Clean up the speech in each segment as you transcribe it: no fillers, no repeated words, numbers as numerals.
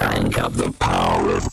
kind of the power of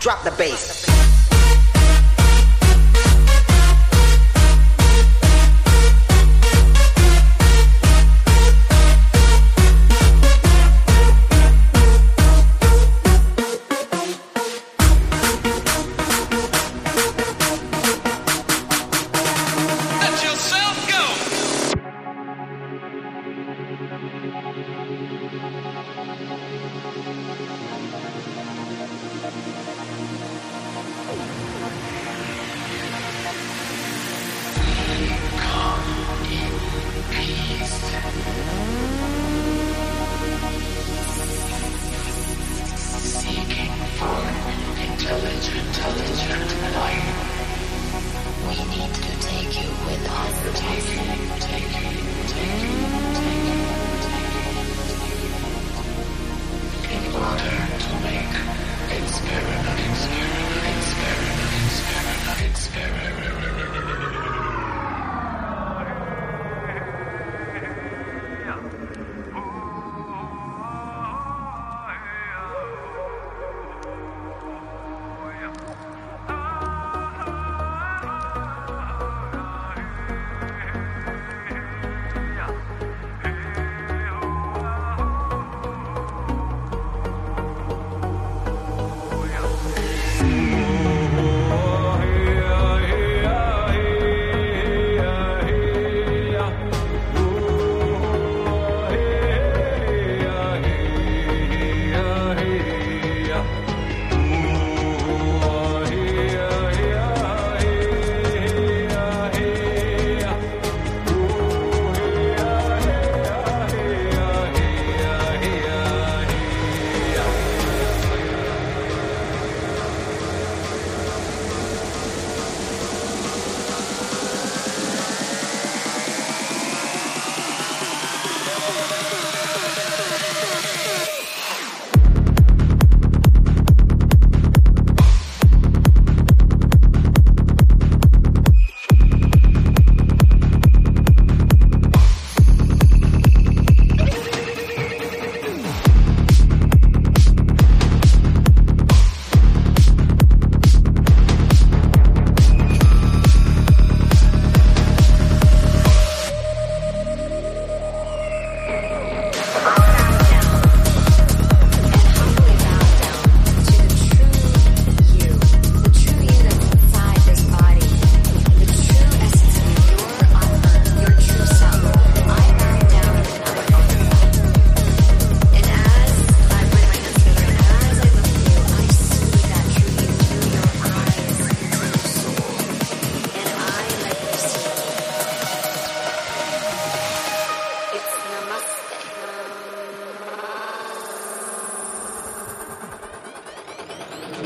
drop the bass. Let yourself go.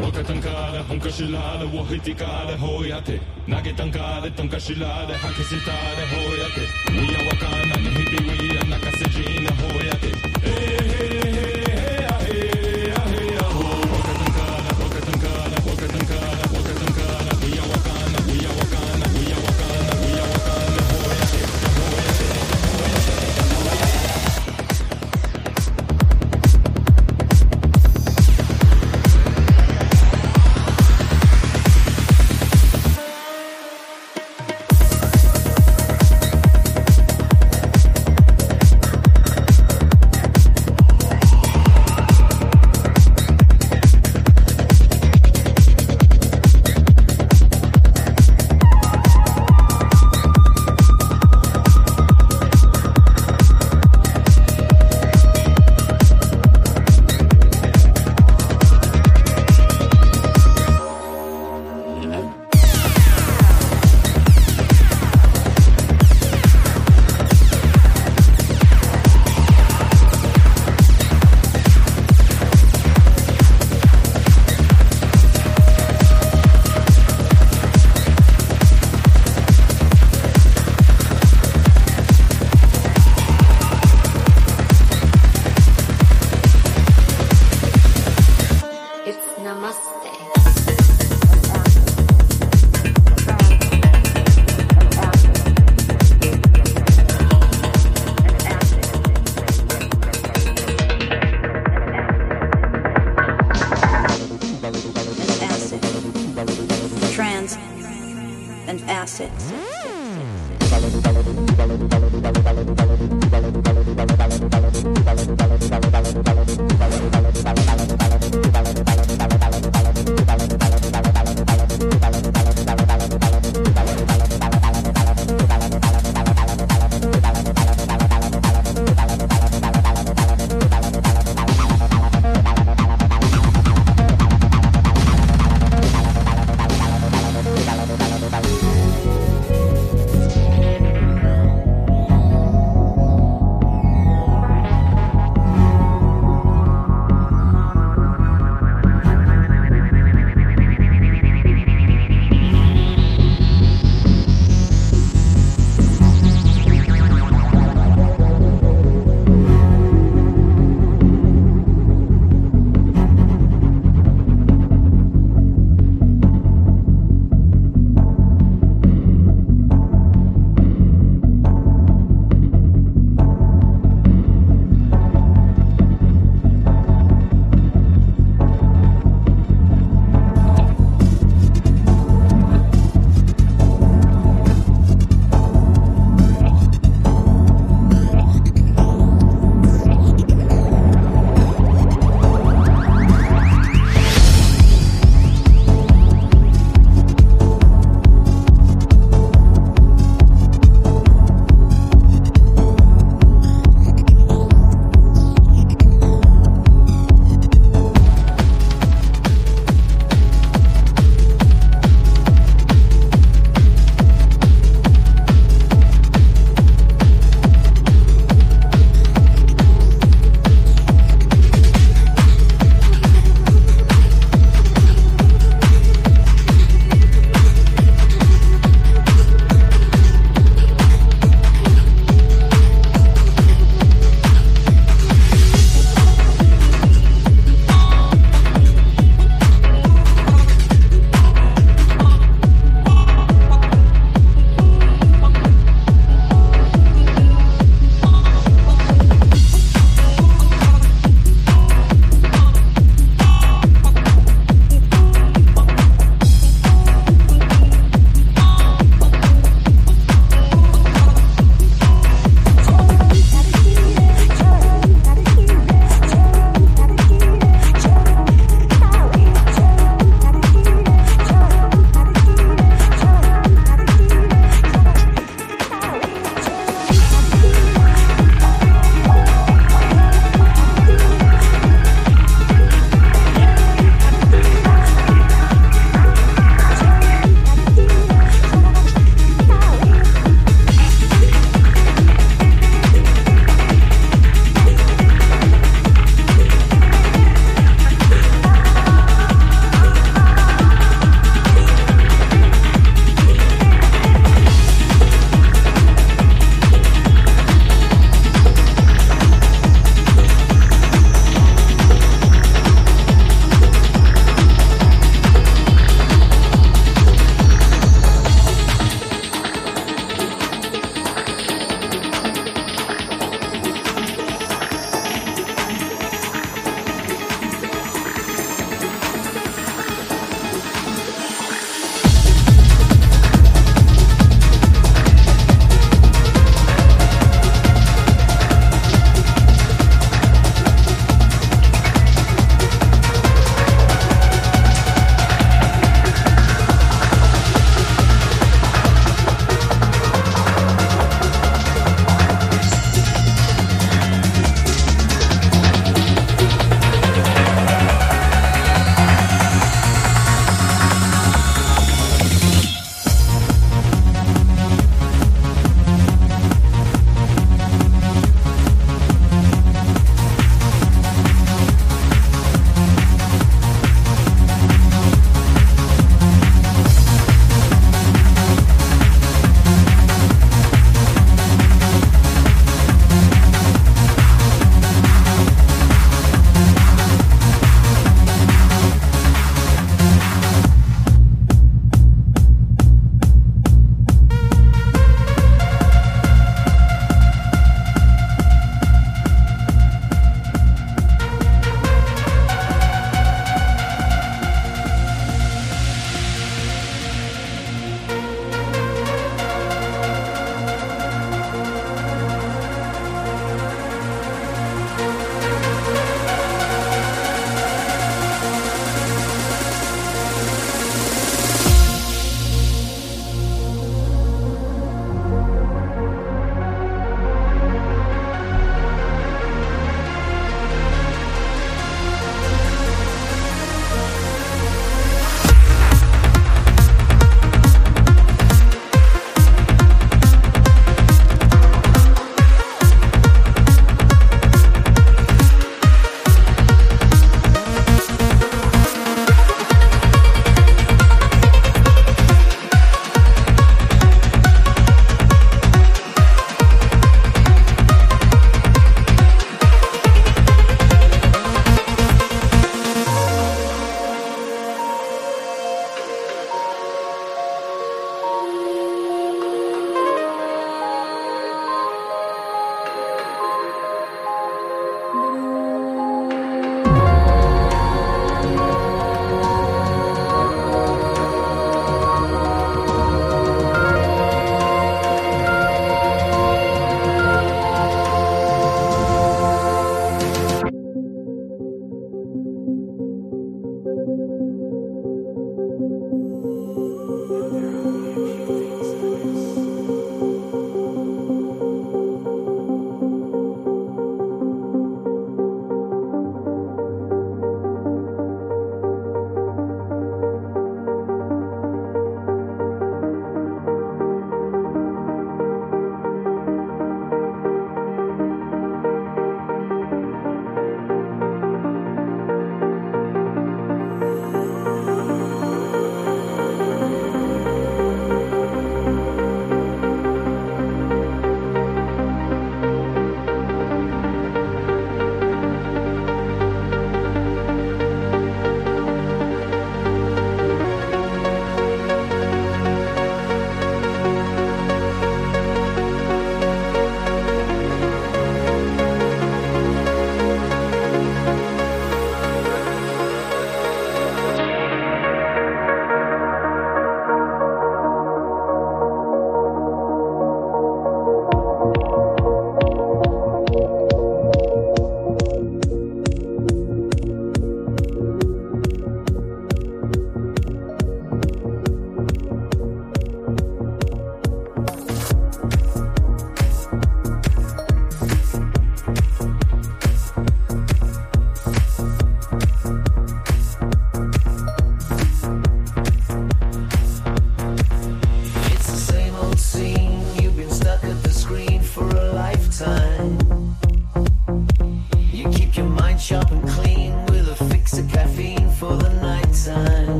Wakatanka, Hunkashila, Wahitika, Hoyate, Nagatanka, Tunkashila, Hakasita, Hoyate, Niawakana, Hibiwi, and Nakasajin, Hoyate.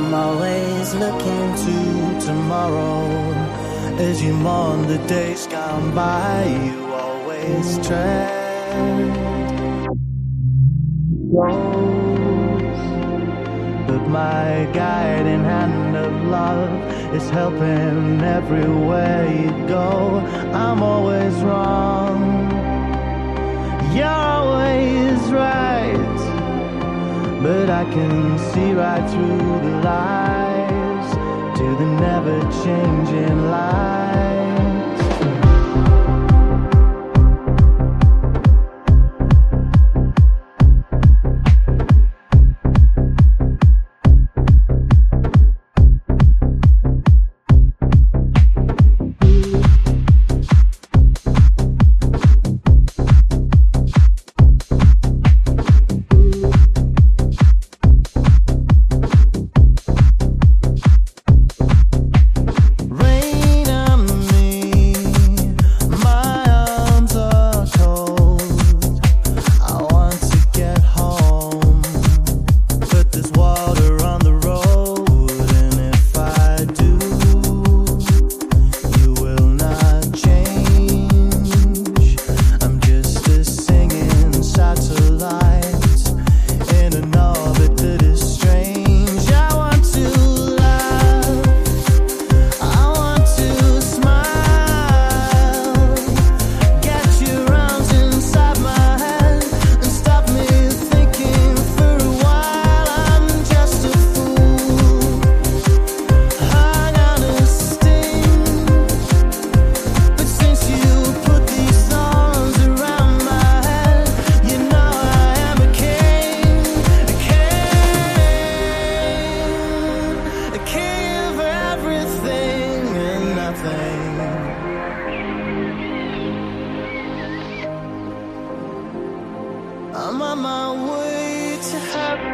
I'm always looking to tomorrow. As you mourn the days gone by, you always tread close. But my guiding hand of love is helping everywhere you go. I'm always wrong, you're always right, but I can see right through the lies, to the never-changing lies. I'm on my way to heaven.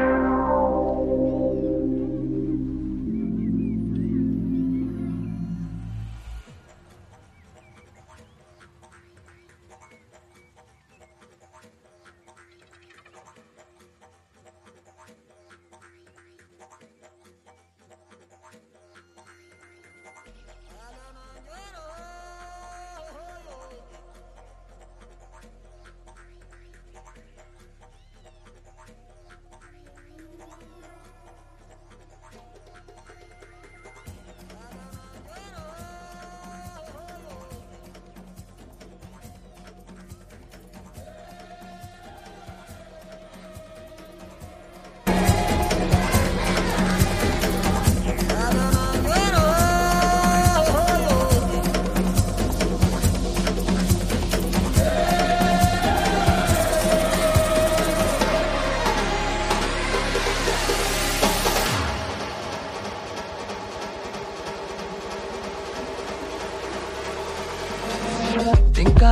Think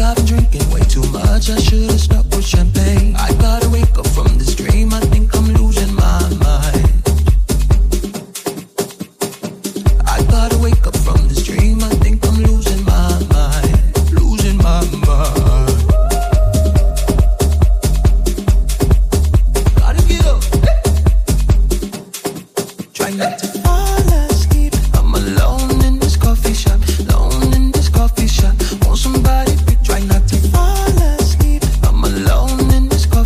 I've been drinking way too much. I should have stuck with champagne. I gotta wake up from this dream. I think I'm losing my mind. I gotta wake up from this dream. I think I'm losing my mind. Losing my mind. Gotta get up. Hey. Try not to fall asleep. I'm alone. Coffee shop, want somebody to try not to fall asleep. I'm alone in this coffee shop.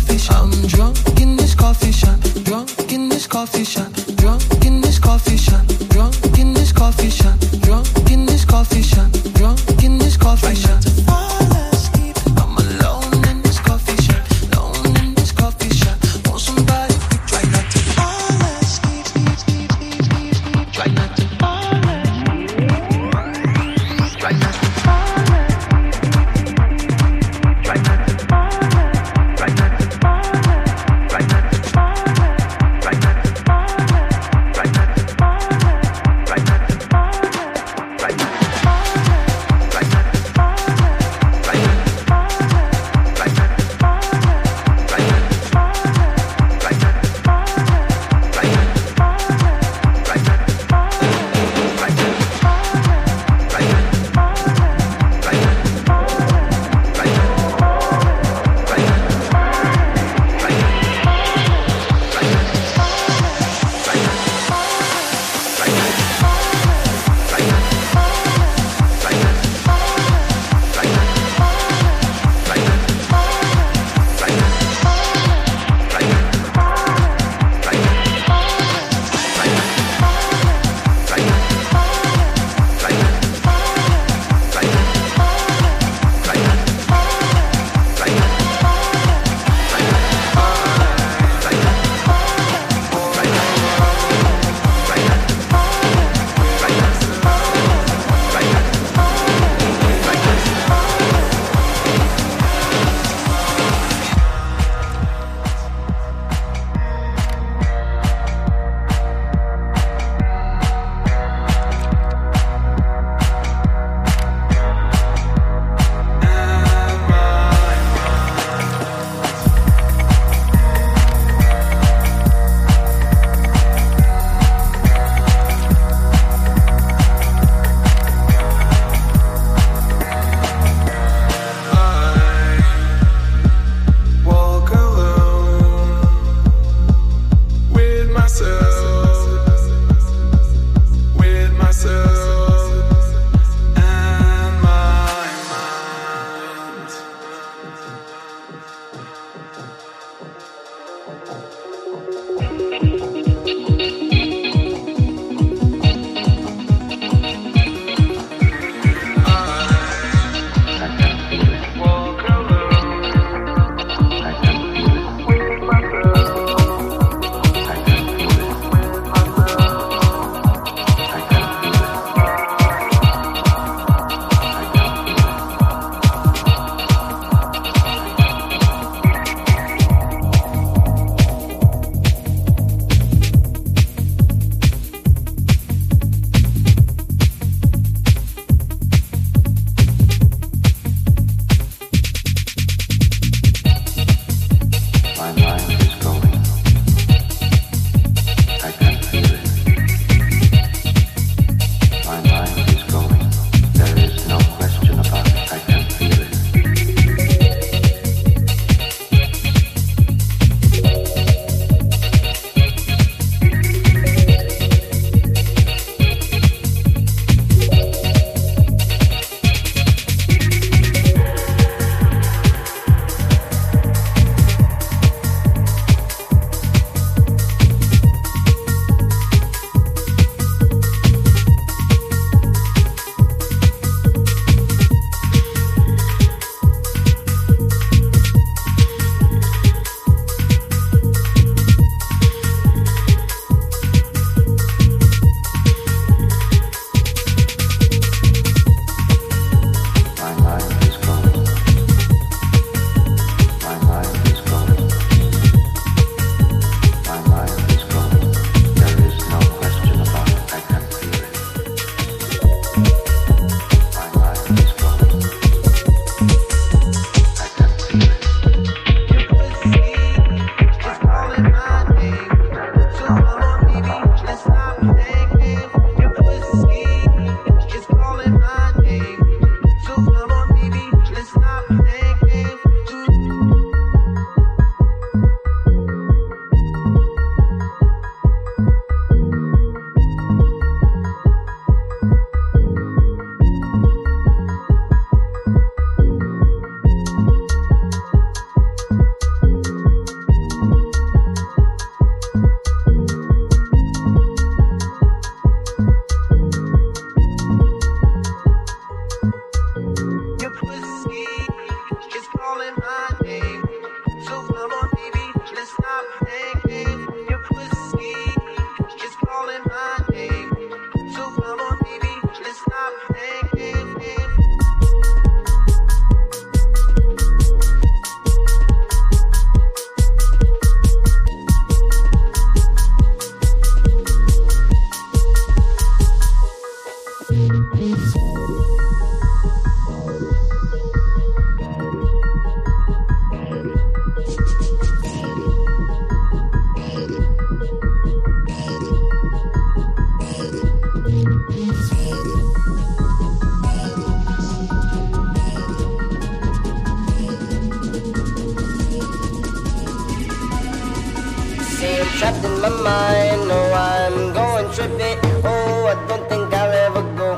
see I'm trapped in my mind. No, I'm going trippy. Oh, I don't think I'll ever go.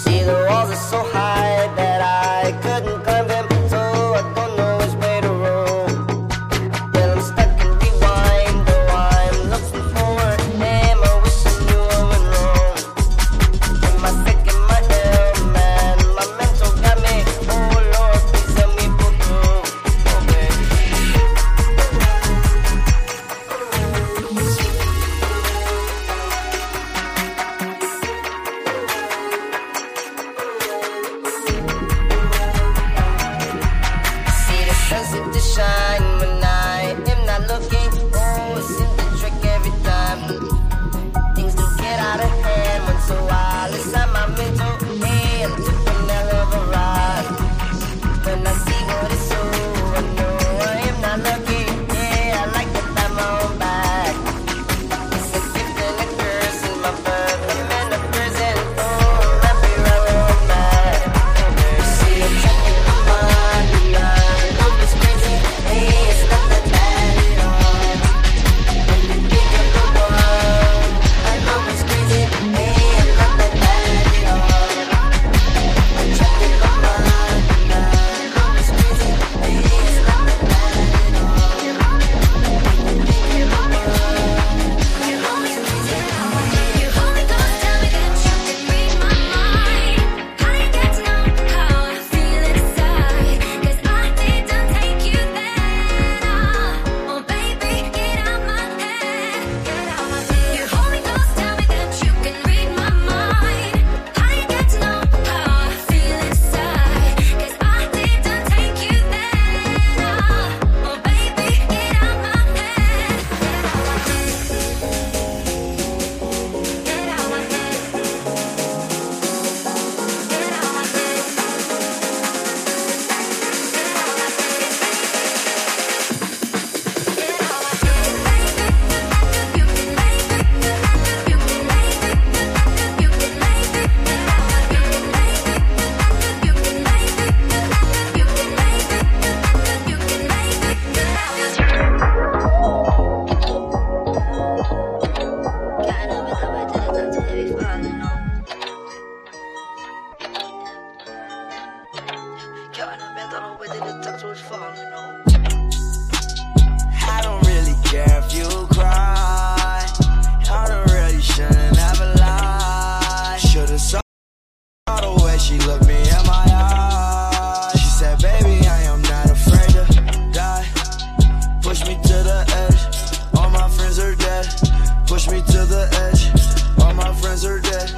See, the walls are so high that I couldn't climb them, so I don't know which way to roll. Well, I'm stuck in rewind. Oh, I'm looking forward. Damn, I wish I knew I went wrong. Am I sick in my head, man? My mental got me. Oh, Lord, please help me pull through. Oh, baby. To shine when I am not looking. Oh, it seems to trick every time. Things do get out of hand once a while. It's not my mental. Hey, I took an hell of a ride. When I see what it's over, I know I am not looking. Yeah, I like to find my own back. It's a gift and a curse. In my birth, I'm in a prison. Oh, let me run on back. You see, I'm trapped in my mind. I don't really care if you cry. I don't really shouldn't ever lie. Should've saw the way she looked me in my eyes. She said, baby, I am not afraid to die. Push me to the edge. All my friends are dead. Push me to the edge. All my friends are dead.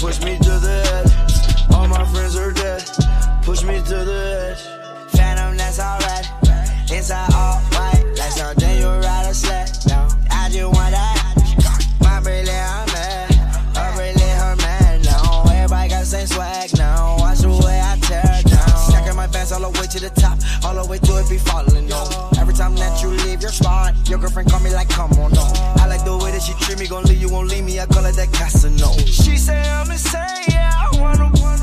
Push me to the edge. All my friends are dead. Push me to the edge. Phantom, that's alright. Inside all white, like something you ride a sled. I just want that. My Brilliant, I'm mad. I really her man now. Everybody got the same swag now. Watch the way I tear down. Stacking my bands all the way to the top, all the way to it be falling on. Every time that you leave your spot, your girlfriend call me like, come on, no. I like the way that she treat me, gon' leave you, won't leave me. I call it that Casino. She say I'm insane, yeah. I wanna bring it.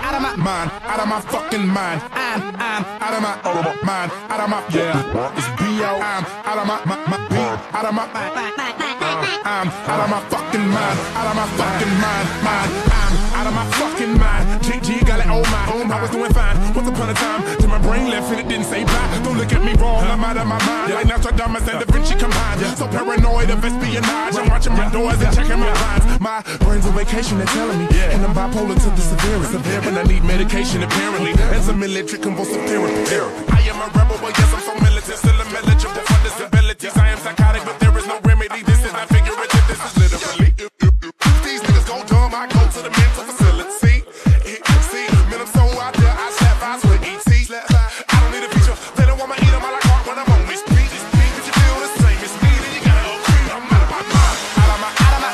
out of my mind, out of my fucking mind. I'm out of my mind, out of my, yeah, it's B.O. I'm out of my beat, out of my I'm out of my fucking mind, out of my fucking mind. Out of my fucking mind, GG got it, oh my, oh my. I was doing fine, once upon a time, till my brain left and it didn't say bye. Don't look at me wrong, I'm out of my mind, like Nostradamus and Da Vinci combined. So paranoid of espionage, I'm watching my doors and checking my lines. My brain's on vacation, they're telling me, and I'm bipolar to the severest of and I need medication apparently, and some electric convulsive therapy. I am a rebel, but yes, I'm so militant, still a eligible for disabilities. I am psychotic, but there is no remedy, this is not figurative, this is literally. These niggas go dumb, I go to the mental facility. See, man, I'm so out there, I slap eyes with ET. I don't need a feature, they don't want my eat on my like heart when I'm on this beat. If you feel the same as me, then you gotta agree. I'm out of my mind, out of my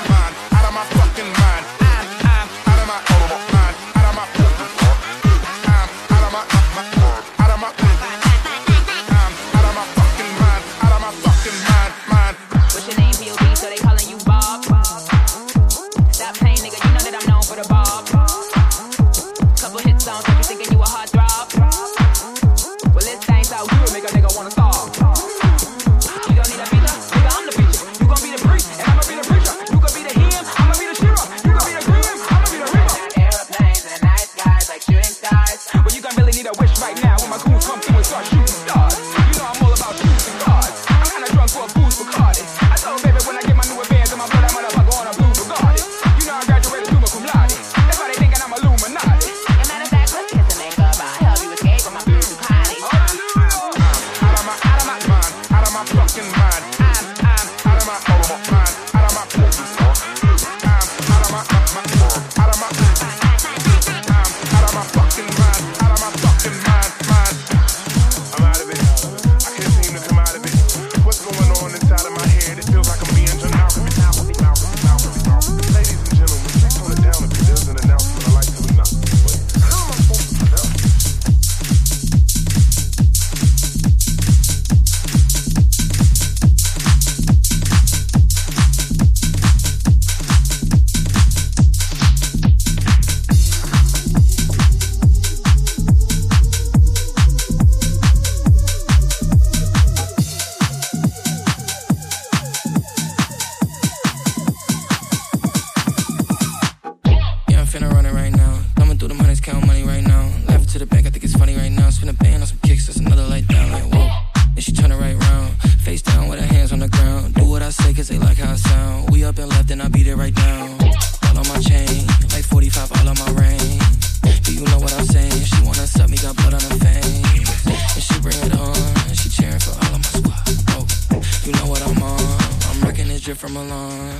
mind, out of my fucking mind. I'm out of my mind, out of my fucking mind. I'm out of my mind, out of my fucking mind, out of my fucking mind. What's your name, POD? So they calling you Bob. Rockin' the drip from Milan.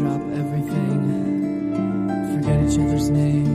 drop everything, forget each other's names.